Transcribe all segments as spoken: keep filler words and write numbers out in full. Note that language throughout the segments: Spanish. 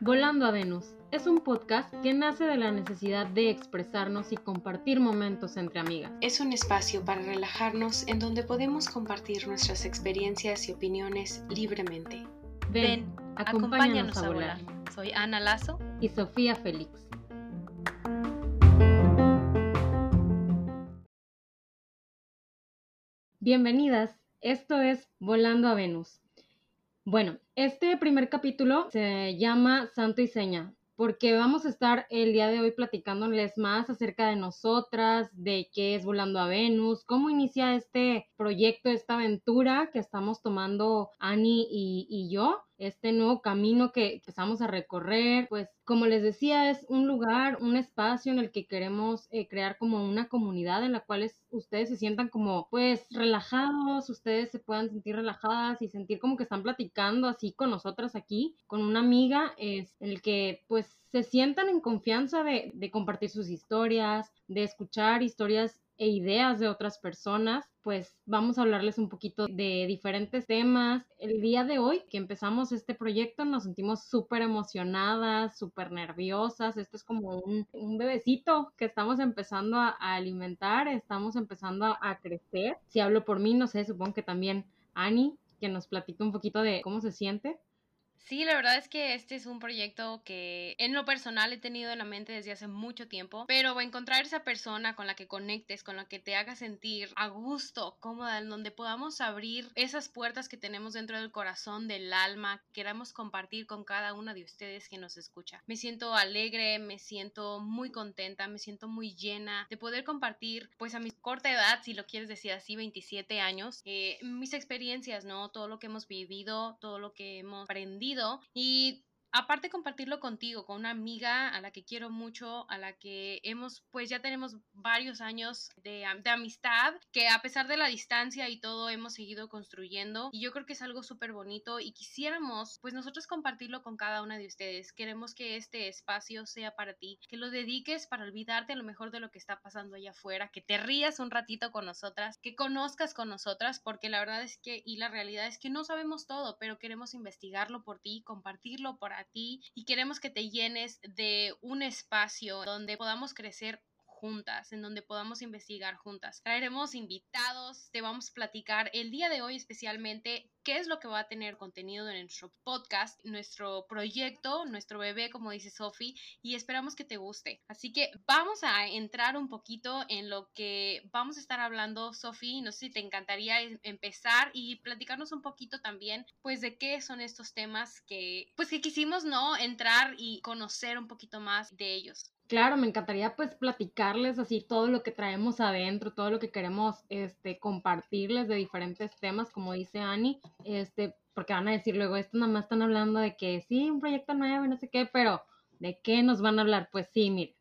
Volando a Venus es un podcast que nace de la necesidad de expresarnos y compartir momentos entre amigas. Es un espacio para relajarnos en donde podemos compartir nuestras experiencias y opiniones libremente. Ven, Ven acompáñanos, acompáñanos a volar. volar. Soy Ana Lazo y Sofía Félix. Bienvenidas. Esto es Volando a Venus. Bueno, este primer capítulo se llama Santo y Seña, porque vamos a estar el día de hoy platicándoles más acerca de nosotras, de qué es Volando a Venus, cómo inicia este proyecto, esta aventura que estamos tomando Ani y, y yo, este nuevo camino que empezamos a recorrer. Pues como les decía, es un lugar, un espacio en el que queremos eh, crear como una comunidad en la cual es, ustedes se sientan como pues relajados, ustedes se puedan sentir relajadas y sentir como que están platicando así con nosotras aquí, con una amiga, es el que pues se sientan en confianza de, de compartir sus historias, de escuchar historias e ideas de otras personas. Pues vamos a hablarles un poquito de diferentes temas. El día de hoy que empezamos este proyecto nos sentimos súper emocionadas, súper nerviosas. Esto es como un, un bebecito que estamos empezando a, a alimentar, estamos empezando a, a crecer. Si hablo por mí, no sé, supongo que también Ani, que nos platique un poquito de cómo se siente. Sí, la verdad es que este es un proyecto que en lo personal he tenido en la mente desde hace mucho tiempo, pero encontrar esa persona con la que conectes, con la que te haga sentir a gusto, cómoda, en donde podamos abrir esas puertas que tenemos dentro del corazón, del alma, que queramos compartir con cada una de ustedes que nos escucha. Me siento alegre, me siento muy contenta, me siento muy llena de poder compartir, pues a mi corta edad, si lo quieres decir así, veintisiete años, eh, mis experiencias, ¿no? Todo lo que hemos vivido, todo lo que hemos aprendido. Y aparte compartirlo contigo, con una amiga a la que quiero mucho, a la que hemos, pues ya tenemos varios años de, de amistad, que a pesar de la distancia y todo hemos seguido construyendo, y yo creo que es algo súper bonito y quisiéramos, pues nosotros compartirlo con cada una de ustedes. Queremos que este espacio sea para ti, que lo dediques para olvidarte a lo mejor de lo que está pasando allá afuera, que te rías un ratito con nosotras, que conozcas con nosotras, porque la verdad es que, y la realidad es que no sabemos todo, pero queremos investigarlo por ti, compartirlo por a ti, y queremos que te llenes de un espacio donde podamos crecer juntas, en donde podamos investigar juntas. Traeremos invitados, te vamos a platicar el día de hoy especialmente qué es lo que va a tener contenido en nuestro podcast, nuestro proyecto, nuestro bebé, como dice Sofi, y esperamos que te guste. Así que vamos a entrar un poquito en lo que vamos a estar hablando, Sofi. No sé si te encantaría empezar y platicarnos un poquito también, pues, de qué son estos temas que, pues, que quisimos, ¿no?, entrar y conocer un poquito más de ellos. Claro, me encantaría pues platicarles así todo lo que traemos adentro, todo lo que queremos este, compartirles de diferentes temas, como dice Ani, este, porque van a decir luego, esto nada más están hablando de que sí, un proyecto nuevo y no sé qué, pero ¿de qué nos van a hablar? Pues sí, miren,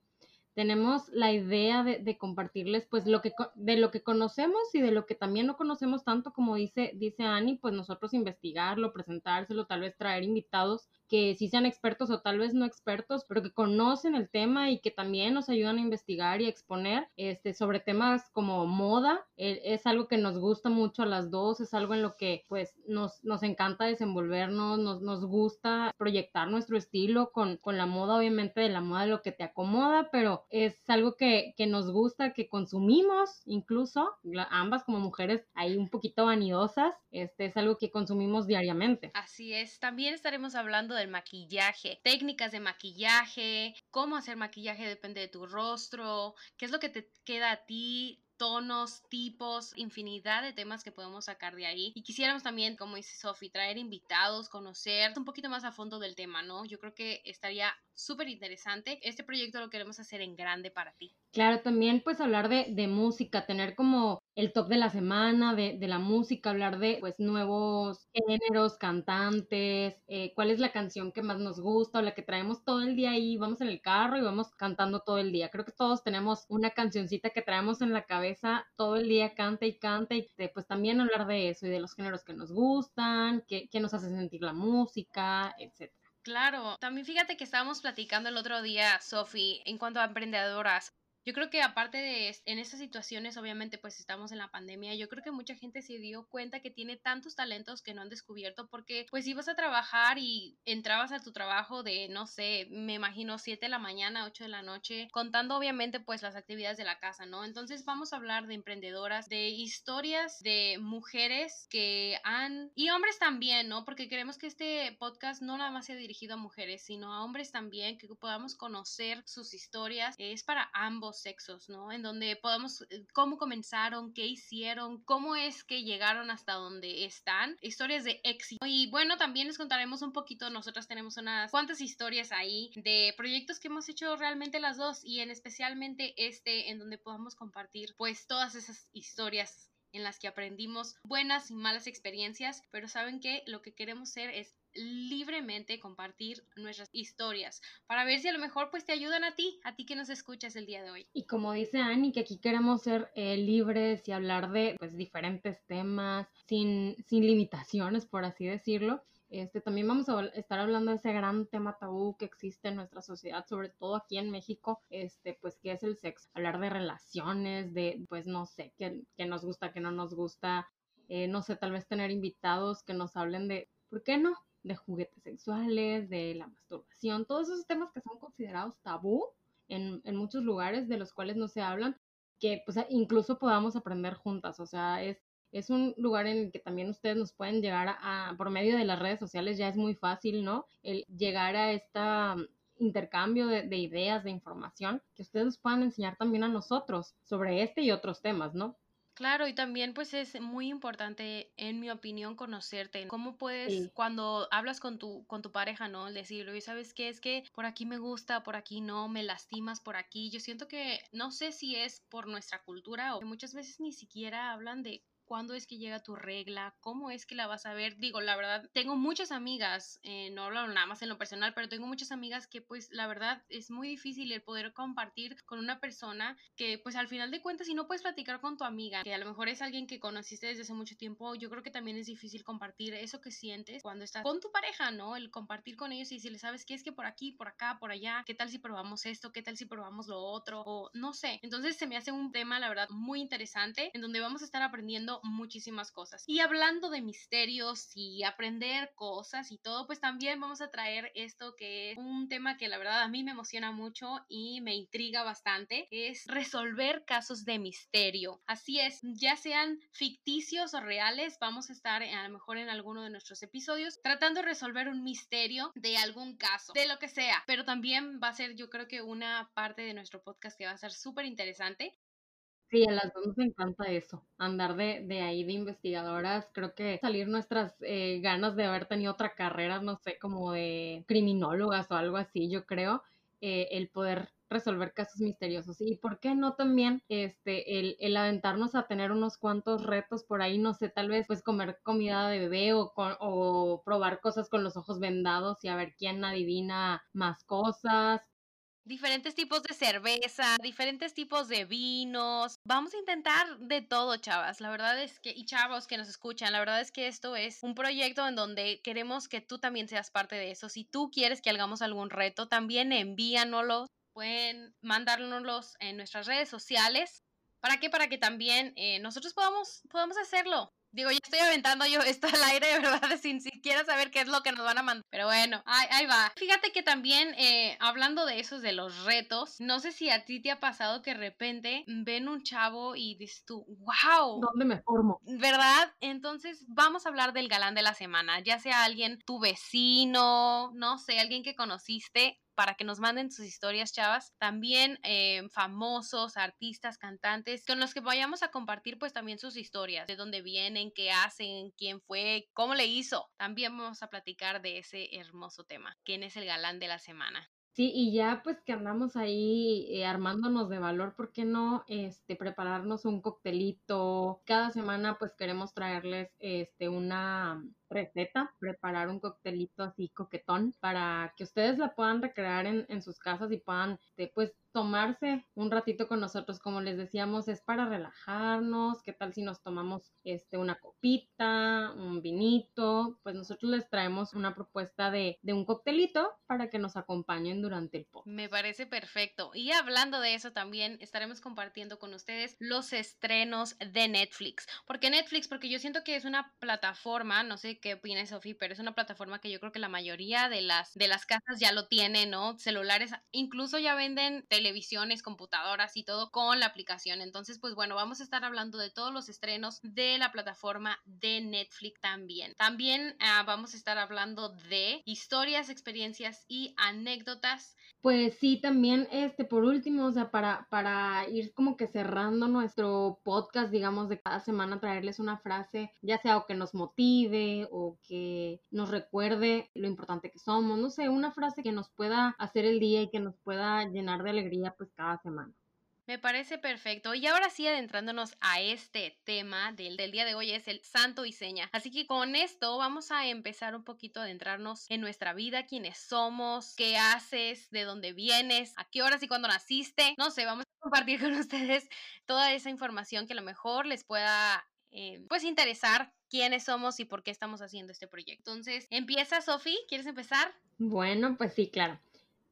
tenemos la idea de, de compartirles pues lo que, de lo que conocemos y de lo que también no conocemos tanto, como dice, dice Ani, pues nosotros investigarlo, presentárselo, tal vez traer invitados que sí sean expertos o tal vez no expertos, pero que conocen el tema y que también nos ayudan a investigar y a exponer este, sobre temas como moda. Es algo que nos gusta mucho a las dos, es algo en lo que pues nos, nos encanta desenvolvernos, nos, nos gusta proyectar nuestro estilo con, con la moda, obviamente de la moda de lo que te acomoda, pero es algo que, que nos gusta, que consumimos incluso, la, ambas como mujeres ahí un poquito vanidosas, este, es algo que consumimos diariamente. Así es, también estaremos hablando de del maquillaje, técnicas de maquillaje, cómo hacer maquillaje depende de tu rostro, qué es lo que te queda a ti, tonos, tipos, infinidad de temas que podemos sacar de ahí. Y quisiéramos también, como dice Sofi, traer invitados, conocer un poquito más a fondo del tema, ¿no? Yo creo que estaría súper interesante. Este proyecto lo queremos hacer en grande para ti. Claro, también pues hablar de, de música, tener como el top de la semana, de, de la música, hablar de pues nuevos géneros, cantantes, eh, cuál es la canción que más nos gusta o la que traemos todo el día ahí, vamos en el carro y vamos cantando todo el día. Creo que todos tenemos una cancioncita que traemos en la cabeza todo el día, canta y canta, y pues también hablar de eso y de los géneros que nos gustan, que, que nos hace sentir la música, etcétera. Claro, también fíjate que estábamos platicando el otro día, Sofi, en cuanto a emprendedoras. Yo creo que aparte de en esas situaciones, obviamente pues estamos en la pandemia, yo creo que mucha gente se dio cuenta que tiene tantos talentos que no han descubierto, porque pues ibas a trabajar y entrabas a tu trabajo de, no sé, me imagino siete de la mañana, ocho de la noche, contando obviamente pues las actividades de la casa, ¿no? Entonces vamos a hablar de emprendedoras, de historias de mujeres que han, y hombres también, ¿no? Porque queremos que este podcast no nada más sea dirigido a mujeres, sino a hombres también, que podamos conocer sus historias, es para ambos sexos, ¿no? En donde podamos, cómo comenzaron, qué hicieron, cómo es que llegaron hasta donde están, historias de éxito. Y bueno, también les contaremos un poquito, nosotras tenemos unas cuantas historias ahí de proyectos que hemos hecho realmente las dos, y en especialmente este, en donde podamos compartir pues todas esas historias en las que aprendimos buenas y malas experiencias, pero saben que lo que queremos hacer es libremente compartir nuestras historias para ver si a lo mejor pues te ayudan a ti, a ti que nos escuchas el día de hoy. Y como dice Ani, que aquí queremos ser eh, libres y hablar de pues diferentes temas sin, sin limitaciones, por así decirlo. Este, también vamos a estar hablando de ese gran tema tabú que existe en nuestra sociedad, sobre todo aquí en México, este, pues que es el sexo, hablar de relaciones, de pues no sé, qué, qué nos gusta, qué no nos gusta, eh, no sé, tal vez tener invitados que nos hablen de, ¿por qué no?, de juguetes sexuales, de la masturbación, todos esos temas que son considerados tabú en, en muchos lugares, de los cuales no se hablan, que pues incluso podamos aprender juntas. O sea, es Es un lugar en el que también ustedes nos pueden llegar a, a, por medio de las redes sociales ya es muy fácil, ¿no? El llegar a este intercambio de, de ideas, de información, que ustedes nos puedan enseñar también a nosotros sobre este y otros temas, ¿no? Claro, y también pues es muy importante, en mi opinión, conocerte. ¿Cómo puedes, sí, cuando hablas con tu con tu pareja, no? El decirlo, y ¿sabes qué? Es que por aquí me gusta, por aquí no, me lastimas por aquí. Yo siento que, no sé si es por nuestra cultura o que muchas veces ni siquiera hablan de cuándo es que llega tu regla, cómo es que la vas a ver. Digo, la verdad, tengo muchas amigas, eh, no hablo nada más en lo personal, pero tengo muchas amigas que pues la verdad es muy difícil el poder compartir con una persona que pues al final de cuentas, si no puedes platicar con tu amiga, que a lo mejor es alguien que conociste desde hace mucho tiempo, yo creo que también es difícil compartir eso que sientes cuando estás con tu pareja, ¿no? El compartir con ellos y decirles, ¿sabes qué? Es que por aquí, por acá, por allá, ¿qué tal si probamos esto? ¿Qué tal si probamos lo otro? O no sé. Entonces se me hace un tema, la verdad, muy interesante, en donde vamos a estar aprendiendo muchísimas cosas. Y hablando de misterios y aprender cosas y todo, pues también vamos a traer esto que es un tema que la verdad a mí me emociona mucho y me intriga bastante, es resolver casos de misterio. Así es, ya sean ficticios o reales, vamos a estar a lo mejor en alguno de nuestros episodios tratando de resolver un misterio de algún caso, de lo que sea, pero también va a ser, yo creo que una parte de nuestro podcast que va a ser súper interesante. Sí, a las dos nos encanta eso, andar de, de ahí de investigadoras. Creo que salir nuestras eh, ganas de haber tenido otra carrera, no sé, como de criminólogas o algo así, yo creo, eh, el poder resolver casos misteriosos. Y por qué no también este el, el aventarnos a tener unos cuantos retos por ahí, no sé, tal vez pues comer comida de bebé o, con, o probar cosas con los ojos vendados y a ver quién adivina más cosas. Diferentes tipos de cerveza, diferentes tipos de vinos. Vamos a intentar de todo, chavas. La verdad es que, y chavos que nos escuchan, la verdad es que esto es un proyecto en donde queremos que tú también seas parte de eso. Si tú quieres que hagamos algún reto, también envíanoslo. Pueden mandárnoslos en nuestras redes sociales. ¿Para qué? Para que también eh, nosotros podamos, podamos hacerlo. Digo, ya estoy aventando yo esto al aire, de verdad, sin siquiera saber qué es lo que nos van a mandar. Pero bueno, ahí, ahí va. Fíjate que también, eh, hablando de esos, de los retos, no sé si a ti te ha pasado que de repente ven un chavo y dices tú, wow, ¿dónde me formo? ¿Verdad? Entonces vamos a hablar del galán de la semana, ya sea alguien, tu vecino, no sé, alguien que conociste, para que nos manden sus historias, chavas. También eh, famosos, artistas, cantantes, con los que vayamos a compartir pues también sus historias, de dónde vienen, qué hacen, quién fue, cómo le hizo. También vamos a platicar de ese hermoso tema, quién es el galán de la semana. Sí, y ya pues que andamos ahí eh, armándonos de valor, ¿por qué no este, prepararnos un coctelito? Cada semana pues queremos traerles este, una receta, preparar un coctelito así coquetón para que ustedes la puedan recrear en, en sus casas y puedan este, pues tomarse un ratito con nosotros, como les decíamos, es para relajarnos. ¿Qué tal si nos tomamos este, una copita, un vinito? Pues nosotros les traemos una propuesta de, de un coctelito para que nos acompañen durante el podcast. Me parece perfecto. Y hablando de eso también, estaremos compartiendo con ustedes los estrenos de Netflix. ¿Por qué Netflix? Porque yo siento que es una plataforma, no sé qué opina Sofi, pero es una plataforma que yo creo que la mayoría de las, de las casas ya lo tienen, ¿no? Celulares, incluso ya venden televisiones, computadoras y todo con la aplicación. Entonces, pues bueno, vamos a estar hablando de todos los estrenos de la plataforma de Netflix también. También uh, vamos a estar hablando de historias, experiencias y anécdotas. Pues sí, también este, por último, o sea, para, para ir como que cerrando nuestro podcast, digamos, de cada semana, traerles una frase, ya sea o que nos motive o que nos recuerde lo importante que somos, no sé, una frase que nos pueda hacer el día y que nos pueda llenar de alegría pues cada semana. Me parece perfecto. Y ahora sí, adentrándonos a este tema del, del día de hoy, es el santo y seña. Así que con esto vamos a empezar un poquito a adentrarnos en nuestra vida, quiénes somos, qué haces, de dónde vienes, a qué horas y cuándo naciste. No sé, vamos a compartir con ustedes toda esa información que a lo mejor les pueda eh, pues interesar quiénes somos y por qué estamos haciendo este proyecto. Entonces, empieza Sofi, ¿quieres empezar? Bueno, pues sí, claro.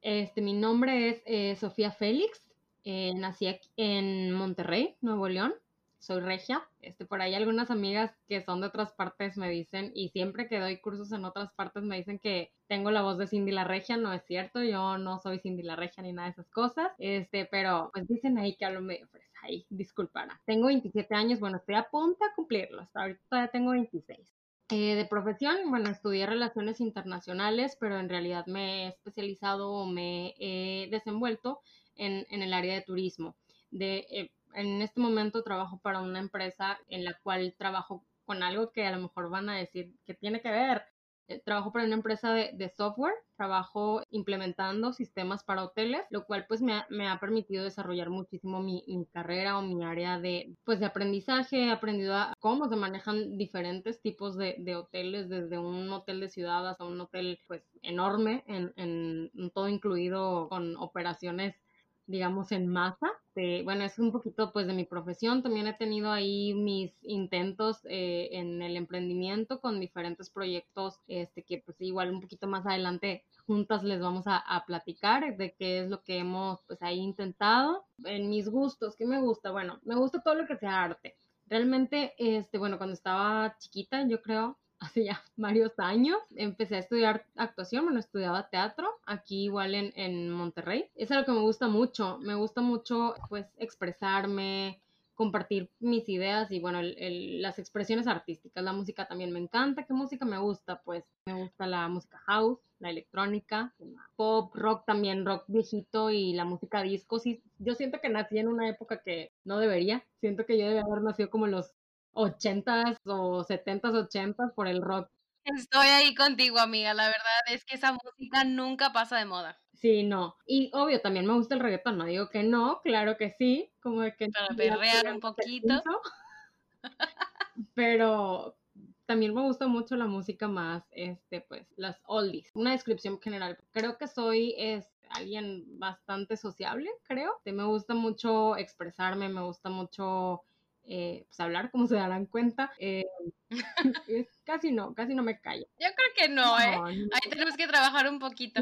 Este, mi nombre es eh, Sofía Félix. Eh, nací aquí en Monterrey, Nuevo León, soy regia, este, por ahí algunas amigas que son de otras partes me dicen, y siempre que doy cursos en otras partes me dicen que tengo la voz de Cindy la regia. No es cierto, yo no soy Cindy la regia ni nada de esas cosas, este, pero pues dicen ahí que hablo medio fresa, ahí, disculpará. Tengo veintisiete años, bueno, estoy a punto de cumplirlo, hasta ahorita todavía tengo veintiséis. Eh, de profesión, bueno, estudié Relaciones Internacionales, pero en realidad me he especializado o me he desenvuelto en, en el área de turismo. De, eh, en este momento trabajo para una empresa en la cual trabajo con algo que a lo mejor van a decir que tiene que ver. Eh, trabajo para una empresa de, de software, trabajo implementando sistemas para hoteles, lo cual pues me ha, me ha permitido desarrollar muchísimo mi, mi carrera o mi área de, pues, de aprendizaje. He aprendido a cómo se manejan diferentes tipos de, de hoteles, desde un hotel de ciudad hasta un hotel pues enorme, en, en todo incluido con operaciones, digamos, en masa. Eh, bueno, es un poquito pues de mi profesión. También he tenido ahí mis intentos eh, en el emprendimiento con diferentes proyectos este, que pues igual un poquito más adelante juntas les vamos a, a platicar de qué es lo que hemos pues ahí intentado. En mis gustos, ¿qué me gusta? Bueno, me gusta todo lo que sea arte. Realmente, este, bueno, cuando estaba chiquita, yo creo, hace ya varios años, empecé a estudiar actuación, bueno, estudiaba teatro, aquí igual en, en Monterrey. Es algo que me gusta mucho, me gusta mucho, pues, expresarme, compartir mis ideas y, bueno, el, el, las expresiones artísticas. La música también me encanta. ¿Qué música me gusta? Pues, me gusta la música house, la electrónica, pop, rock también, rock viejito y la música disco. Sí, yo siento que nací en una época que no debería, siento que yo debía haber nacido como los ochentas o setentas, ochentas por el rock. Estoy ahí contigo, amiga, la verdad es que esa música nunca pasa de moda. Sí, no, y obvio también me gusta el reggaetón, no digo que no, claro que sí, como de que para perrear un poquito, pero también me gusta mucho la música más, este, pues, las oldies. Una descripción general, creo que soy es alguien bastante sociable, creo, me gusta mucho expresarme, me gusta mucho Eh, pues hablar, como se darán cuenta, eh, es, casi no, casi no me callo. Yo creo que no, ¿eh? No, no. Ahí tenemos que trabajar un poquito.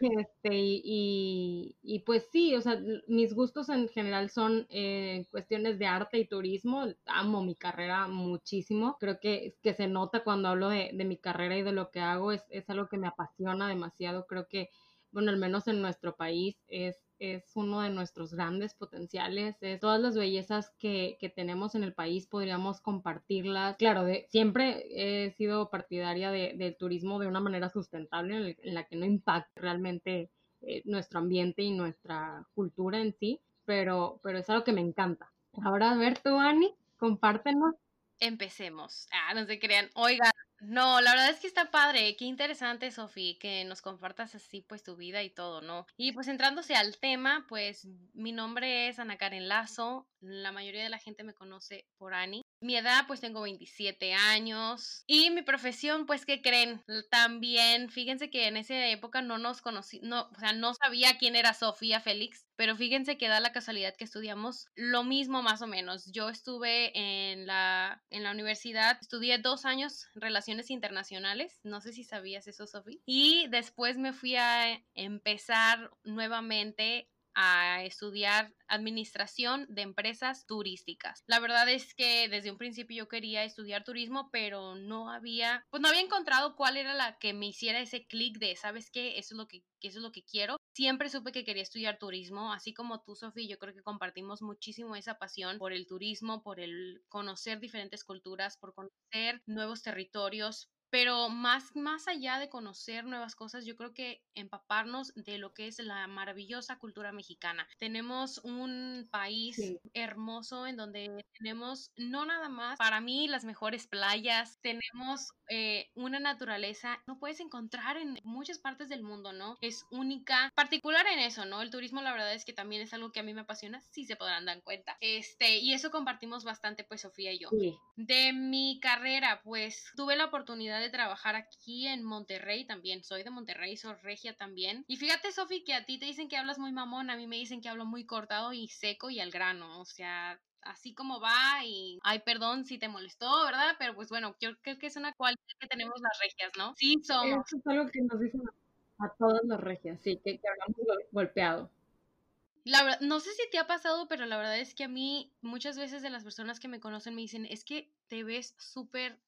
Este, y, y pues sí, o sea, mis gustos en general son eh, cuestiones de arte y turismo. Amo mi carrera muchísimo. Creo que, que se nota cuando hablo de, de mi carrera y de lo que hago. Es, es algo que me apasiona demasiado. Creo que, bueno, al menos en nuestro país es es uno de nuestros grandes potenciales, es todas las bellezas que, que tenemos en el país, podríamos compartirlas. Claro, de, siempre he sido partidaria de, del turismo de una manera sustentable, en, el, en la que no impacte realmente eh, nuestro ambiente y nuestra cultura en sí, pero, pero es algo que me encanta. Ahora, a ver tú, Ani, compártenos. Empecemos. Ah, no se crean. Oigan, no, la verdad es que está padre, qué interesante, Sofi, que nos compartas así pues tu vida y todo, ¿no? Y pues entrándose al tema, pues mi nombre es Ana Karen Lazo, la mayoría de la gente me conoce por Ani. Mi edad, pues tengo veintisiete años. Y mi profesión, pues, ¿qué creen? También, fíjense que en esa época no nos conocí, no, o sea, no sabía quién era Sofía Félix, pero fíjense que da la casualidad que estudiamos lo mismo más o menos. Yo estuve en la, en la universidad, estudié dos años Relaciones Internacionales, no sé si sabías eso, Sofía. Y después me fui a empezar nuevamente a estudiar Administración de Empresas Turísticas. La verdad es que desde un principio yo quería estudiar turismo, pero no había, pues no había encontrado cuál era la que me hiciera ese clic de, ¿sabes qué? Eso es lo que, eso es lo que quiero. Siempre supe que quería estudiar turismo, así como tú, Sofía. Yo creo que compartimos muchísimo esa pasión por el turismo, por el conocer diferentes culturas, por conocer nuevos territorios. Pero más, más allá de conocer nuevas cosas, yo creo que empaparnos de lo que es la maravillosa cultura mexicana. Tenemos un país sí. hermoso en donde tenemos, no nada más, para mí, las mejores playas. Tenemos eh, una naturaleza no puedes encontrar en muchas partes del mundo, ¿no? Es única, particular en eso, ¿no? El turismo, la verdad es que también es algo que a mí me apasiona, si se podrán dar cuenta. Este, y eso compartimos bastante, pues, Sofía y yo. Sí. De mi carrera, pues, tuve la oportunidad de de trabajar aquí en Monterrey también. Soy de Monterrey, soy regia también. Y fíjate, Sofi, que a ti te dicen que hablas muy mamón, a mí me dicen que hablo muy cortado y seco y al grano, o sea, así como va y, ay, perdón si te molestó, ¿verdad? Pero pues bueno, yo creo que es una cualidad que tenemos las regias, ¿no? Sí, somos. Eso es algo que nos dicen a todas las regias, sí, que, que hablamos golpeado. La verdad, no sé si te ha pasado, pero la verdad es que a mí muchas veces de las personas que me conocen me dicen, es que te ves súper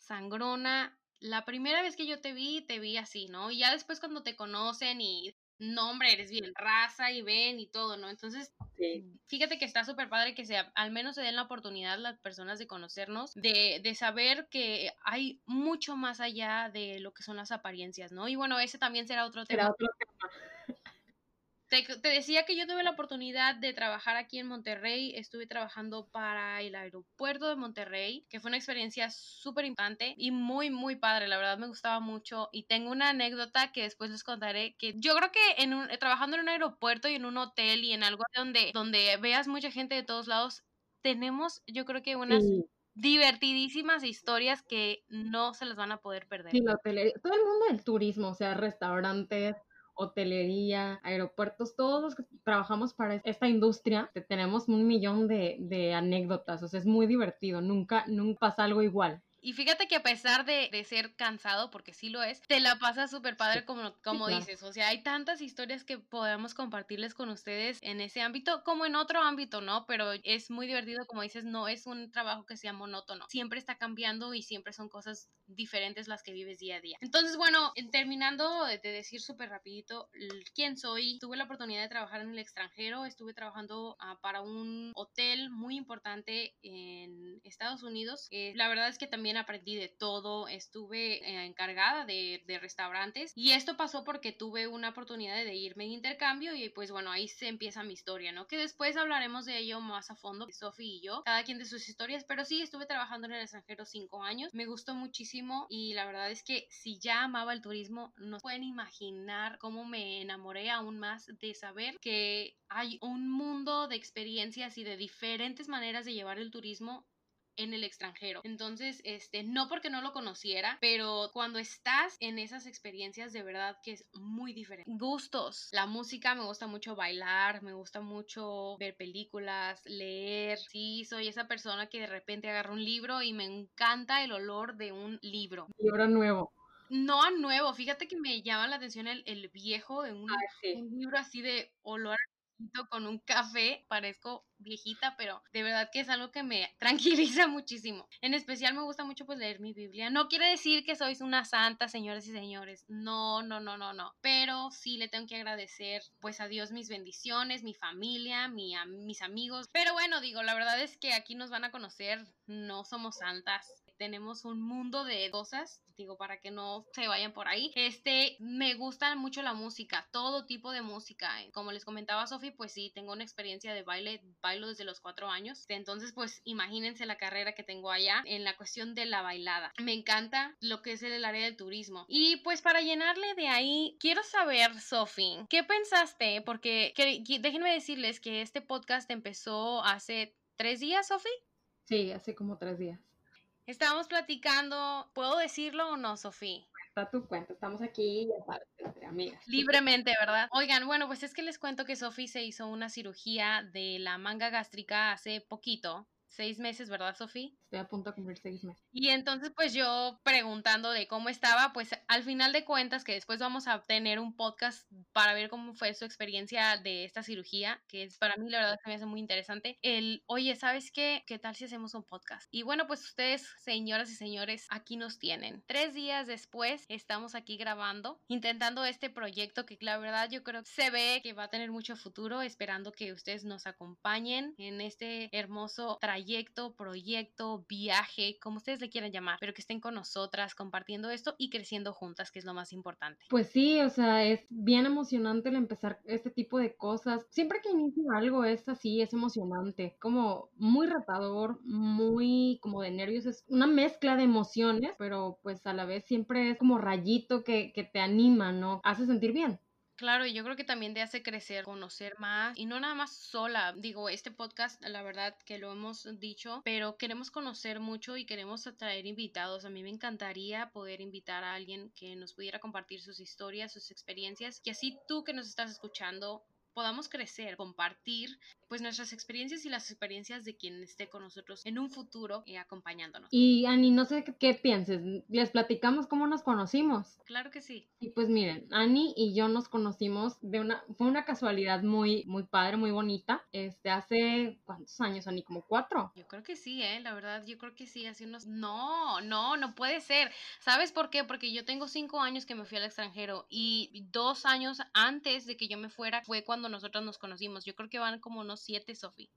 sangrona. La primera vez que yo te vi, te vi así, ¿no? Y ya después cuando te conocen y, no, hombre, eres bien raza y ven y todo, ¿no? Entonces, sí. Fíjate que está súper padre que sea, al menos se den la oportunidad las personas de conocernos, de, de saber que hay mucho más allá de lo que son las apariencias, ¿no? Y bueno, ese también será otro tema. Será otro tema. Te, te decía que yo tuve la oportunidad de trabajar aquí en Monterrey. Estuve trabajando para el aeropuerto de Monterrey, que fue una experiencia súper importante y muy, muy padre. La verdad me gustaba mucho y tengo una anécdota que después les contaré, que yo creo que en un, trabajando en un aeropuerto y en un hotel y en algo donde, donde veas mucha gente de todos lados, tenemos yo creo que unas... Sí. Divertidísimas historias que no se las van a poder perder. Sí, la hotelería, todo el mundo del turismo, o sea, restaurantes, hotelería, aeropuertos, todos los que trabajamos para esta industria, tenemos un millón de, de anécdotas, o sea, es muy divertido, nunca, nunca pasa algo igual. Y fíjate que a pesar de, de ser cansado, porque sí lo es, te la pasas súper padre, como, como sí, claro. Dices, o sea, hay tantas historias que podemos compartirles con ustedes en ese ámbito, como en otro ámbito, ¿no? Pero es muy divertido, como dices, no es un trabajo que sea monótono, siempre está cambiando y siempre son cosas diferentes las que vives día a día. Entonces, bueno, terminando de decir súper rapidito quién soy, tuve la oportunidad de trabajar en el extranjero, estuve trabajando uh, para un hotel muy importante en Estados Unidos, eh, la verdad es que también aprendí de todo, estuve eh, encargada de, de restaurantes y esto pasó porque tuve una oportunidad de irme en intercambio y pues bueno, ahí se empieza mi historia, ¿no? Que después hablaremos de ello más a fondo, Sofi y yo, cada quien de sus historias, pero sí, estuve trabajando en el extranjero cinco años, me gustó muchísimo y la verdad es que si ya amaba el turismo, no pueden imaginar cómo me enamoré aún más de saber que hay un mundo de experiencias y de diferentes maneras de llevar el turismo en el extranjero. Entonces, este, no porque no lo conociera, pero cuando estás en esas experiencias, de verdad que es muy diferente. Gustos. La música, me gusta mucho bailar, me gusta mucho ver películas, leer. Sí, soy esa persona que de repente agarra un libro y me encanta el olor de un libro. Libro nuevo. No nuevo. Fíjate que me llama la atención el, el viejo, de un, ah, sí. un libro así de olor con un café, parezco viejita, pero de verdad que es algo que me tranquiliza muchísimo. En especial me gusta mucho pues leer mi Biblia. No quiere decir que sois una santa, señoras y señores. No, no, no, no, no. Pero sí le tengo que agradecer pues a Dios mis bendiciones, mi familia, mi, a, mis amigos. Pero bueno, digo, la verdad es que aquí nos van a conocer. No somos santas. Tenemos un mundo de cosas, digo, para que no se vayan por ahí. Este, me gusta mucho la música, todo tipo de música. Como les comentaba Sofi, pues sí, tengo una experiencia de baile, bailo desde los cuatro años. Entonces, pues imagínense la carrera que tengo allá en la cuestión de la bailada. Me encanta lo que es el área del turismo. Y pues para llenarle de ahí, quiero saber, Sofi, ¿qué pensaste? Porque que, déjenme decirles que este podcast empezó hace tres días, Sofi. Sí, hace como tres días. Estábamos platicando, ¿puedo decirlo o no, Sofía? A tu cuenta, estamos aquí y aparte, entre amigas. Libremente, ¿verdad? Oigan, bueno, pues es que les cuento que Sofía se hizo una cirugía de la manga gástrica hace poquito, seis meses, ¿verdad, Sofía? Estoy a punto de cumplir seis meses. Y entonces, pues yo preguntando de cómo estaba, pues al final de cuentas, que después vamos a tener un podcast para ver cómo fue su experiencia de esta cirugía, que es para mí la verdad que me hace muy interesante, el, oye, ¿sabes qué? ¿Qué tal si hacemos un podcast? Y bueno, pues ustedes, señoras y señores, aquí nos tienen. Tres días después estamos aquí grabando, intentando este proyecto que la verdad yo creo que se ve que va a tener mucho futuro, esperando que ustedes nos acompañen en este hermoso trayecto, proyecto, viaje, como ustedes le quieran llamar, pero que estén con nosotras compartiendo esto y creciendo juntas, que es lo más importante. Pues sí, o sea, es bien emocionante el empezar este tipo de cosas. Siempre que inicio algo es así, es emocionante, como muy retador, muy como de nervios, es una mezcla de emociones, pero pues a la vez siempre es como rayito que, que te anima, ¿no? Hace sentir bien. Claro, y yo creo que también te hace crecer, conocer más, y no nada más sola. Digo, este podcast, la verdad que lo hemos dicho, pero queremos conocer mucho y queremos atraer invitados. A mí me encantaría poder invitar a alguien que nos pudiera compartir sus historias, sus experiencias, y así tú que nos estás escuchando podamos crecer, compartir pues nuestras experiencias y las experiencias de quien esté con nosotros en un futuro eh, acompañándonos. Y Ani, no sé qué, qué pienses, ¿les platicamos cómo nos conocimos? Claro que sí. Y pues miren, Ani y yo nos conocimos de una, fue una casualidad muy, muy padre, muy bonita, este, hace, ¿cuántos años, Ani? ¿Como cuatro? Yo creo que sí, eh, la verdad, yo creo que sí, hace unos, no, no, no puede ser, ¿sabes por qué? Porque yo tengo cinco años que me fui al extranjero y dos años antes de que yo me fuera fue cuando nosotros nos conocimos, yo creo que van como unos siete, Sofía.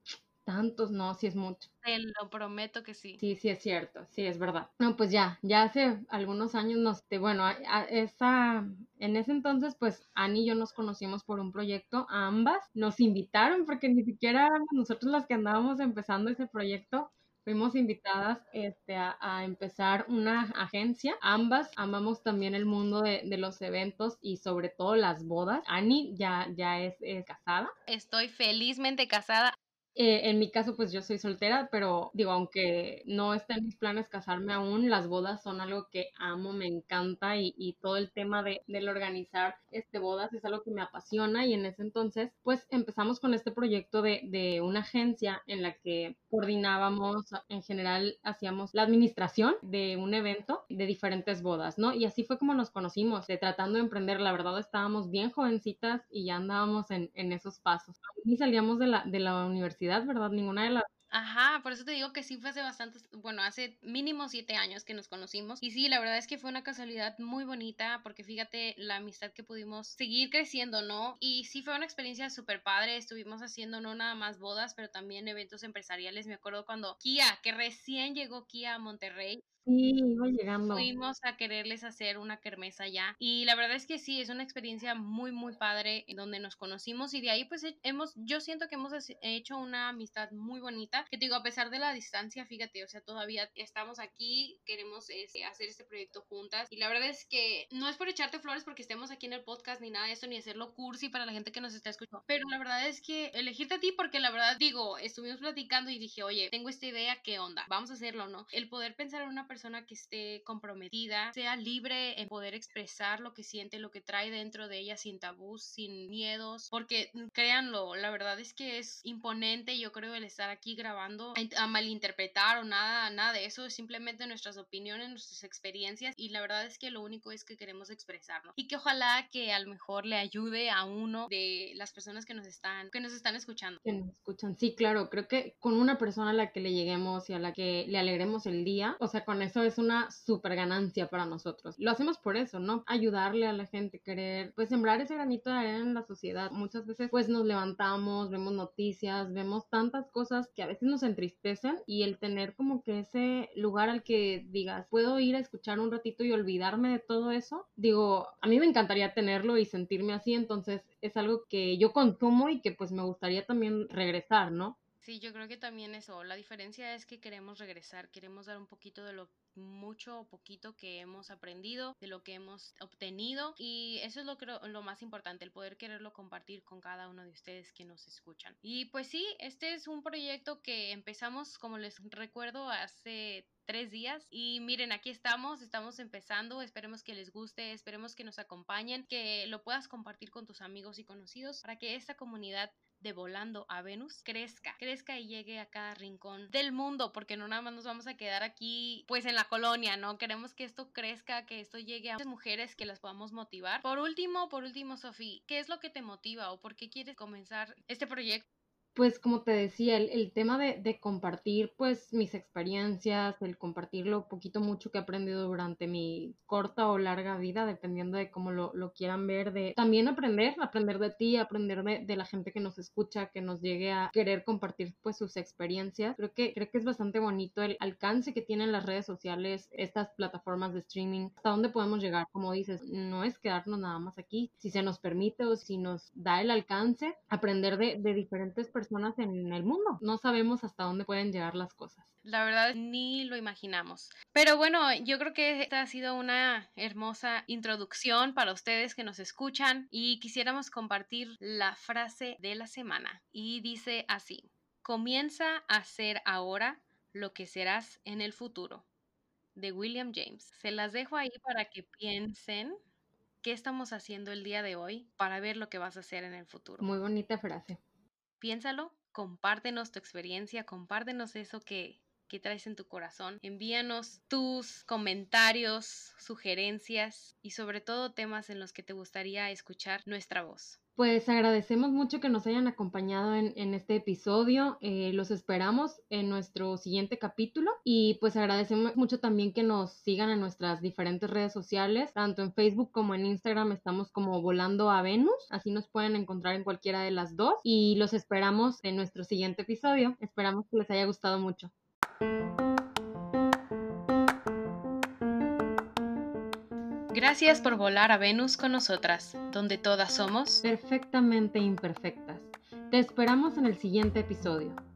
Tantos, no, sí es mucho. Te lo prometo que sí. Sí, sí es cierto, sí es verdad. No, pues ya, ya hace algunos años nos, bueno, a, a esa, en ese entonces pues Ani y yo nos conocimos por un proyecto, a ambas nos invitaron porque ni siquiera éramos nosotros las que andábamos empezando ese proyecto. Fuimos invitadas este, a, a empezar una agencia. Ambas amamos también el mundo de, de los eventos y sobre todo las bodas. Ani ya, ya es, es casada. Estoy felizmente casada. Eh, en mi caso, pues yo soy soltera, pero digo, aunque no está en mis planes casarme aún, las bodas son algo que amo, me encanta y, y todo el tema de, del organizar este, bodas es algo que me apasiona y en ese entonces, pues empezamos con este proyecto de, de una agencia en la que coordinábamos, en general hacíamos la administración de un evento de diferentes bodas, ¿no? Y así fue como nos conocimos, de tratando de emprender, la verdad estábamos bien jovencitas y ya andábamos en, en esos pasos. Ni salíamos de la, de la universidad, ¿verdad? Ninguna de las... Ajá, por eso te digo que sí fue hace bastantes, bueno, hace mínimo siete años que nos conocimos y sí, la verdad es que fue una casualidad muy bonita porque fíjate la amistad que pudimos seguir creciendo, ¿no? Y sí fue una experiencia súper padre, estuvimos haciendo no nada más bodas, pero también eventos empresariales, me acuerdo cuando Kia, que recién llegó Kia a Monterrey. Sí, iba llegando. Fuimos a quererles hacer una kermesa allá y la verdad es que sí, es una experiencia muy muy padre donde nos conocimos y de ahí pues hemos, yo siento que hemos hecho una amistad muy bonita, que te digo, a pesar de la distancia, fíjate, o sea, todavía estamos aquí, queremos este, hacer este proyecto juntas y la verdad es que no es por echarte flores porque estemos aquí en el podcast ni nada de esto, ni hacerlo cursi para la gente que nos está escuchando, pero la verdad es que elegirte a ti porque la verdad, digo, estuvimos platicando y dije, oye, tengo esta idea, ¿qué onda? Vamos a hacerlo, ¿no? El poder pensar en una persona que esté comprometida, sea libre en poder expresar lo que siente, lo que trae dentro de ella sin tabús, sin miedos, porque créanlo, la verdad es que es imponente, yo creo, el estar aquí grabando, a malinterpretar o nada, nada de eso, es simplemente nuestras opiniones, nuestras experiencias y la verdad es que lo único es que queremos expresarnos y que ojalá que a lo mejor le ayude a uno de las personas que nos están, que nos están escuchando. Que nos escuchan, sí, claro, creo que con una persona a la que le lleguemos y a la que le alegremos el día, o sea, con eso es una súper ganancia para nosotros. Lo hacemos por eso, ¿no? Ayudarle a la gente, querer, pues sembrar ese granito de arena en la sociedad. Muchas veces pues nos levantamos, vemos noticias, vemos tantas cosas que a veces nos entristecen y el tener como que ese lugar al que digas, puedo ir a escuchar un ratito y olvidarme de todo eso. Digo, a mí me encantaría tenerlo y sentirme así, entonces es algo que yo consumo y que pues me gustaría también regresar, ¿no? Sí, yo creo que también eso. La diferencia es que queremos regresar, queremos dar un poquito de lo mucho o poquito que hemos aprendido, de lo que hemos obtenido, y eso es lo creo lo más importante, el poder quererlo compartir con cada uno de ustedes que nos escuchan. Y pues sí, este es un proyecto que empezamos, como les recuerdo, hace tres días, y miren, aquí estamos, estamos empezando, esperemos que les guste, esperemos que nos acompañen, que lo puedas compartir con tus amigos y conocidos para que esta comunidad de Volando a Venus crezca, crezca y llegue a cada rincón del mundo, porque no nada más nos vamos a quedar aquí pues en la colonia, ¿no? Queremos que esto crezca, que esto llegue a muchas mujeres, que las podamos motivar. Por último, por último, Sofía, ¿qué es lo que te motiva o por qué quieres comenzar este proyecto? Pues como te decía, el, el tema de, de compartir pues mis experiencias, el compartir lo poquito mucho que he aprendido durante mi corta o larga vida, dependiendo de cómo lo, lo quieran ver, de también aprender, aprender de ti, aprender de, de la gente que nos escucha, que nos llegue a querer compartir pues sus experiencias. Creo que, creo que es bastante bonito el alcance que tienen las redes sociales, estas plataformas de streaming, hasta dónde podemos llegar, como dices, no es quedarnos nada más aquí, si se nos permite o si nos da el alcance, aprender de, de diferentes personas personas en el mundo. No sabemos hasta dónde pueden llegar las cosas. La verdad, ni lo imaginamos. Pero bueno, yo creo que esta ha sido una hermosa introducción para ustedes que nos escuchan, y quisiéramos compartir la frase de la semana. Y dice así: comienza a ser ahora lo que serás en el futuro. De William James. Se las dejo ahí para que piensen qué estamos haciendo el día de hoy para ver lo que vas a hacer en el futuro. Muy bonita frase. Piénsalo, compártenos tu experiencia, compártenos eso que, que traes en tu corazón, envíanos tus comentarios, sugerencias y sobre todo temas en los que te gustaría escuchar nuestra voz. Pues agradecemos mucho que nos hayan acompañado en, en este episodio, eh, los esperamos en nuestro siguiente capítulo, y pues agradecemos mucho también que nos sigan en nuestras diferentes redes sociales, tanto en Facebook como en Instagram estamos como Volando a Venus, así nos pueden encontrar en cualquiera de las dos, y los esperamos en nuestro siguiente episodio, esperamos que les haya gustado mucho. Gracias por volar a Venus con nosotras, donde todas somos perfectamente imperfectas. Te esperamos en el siguiente episodio.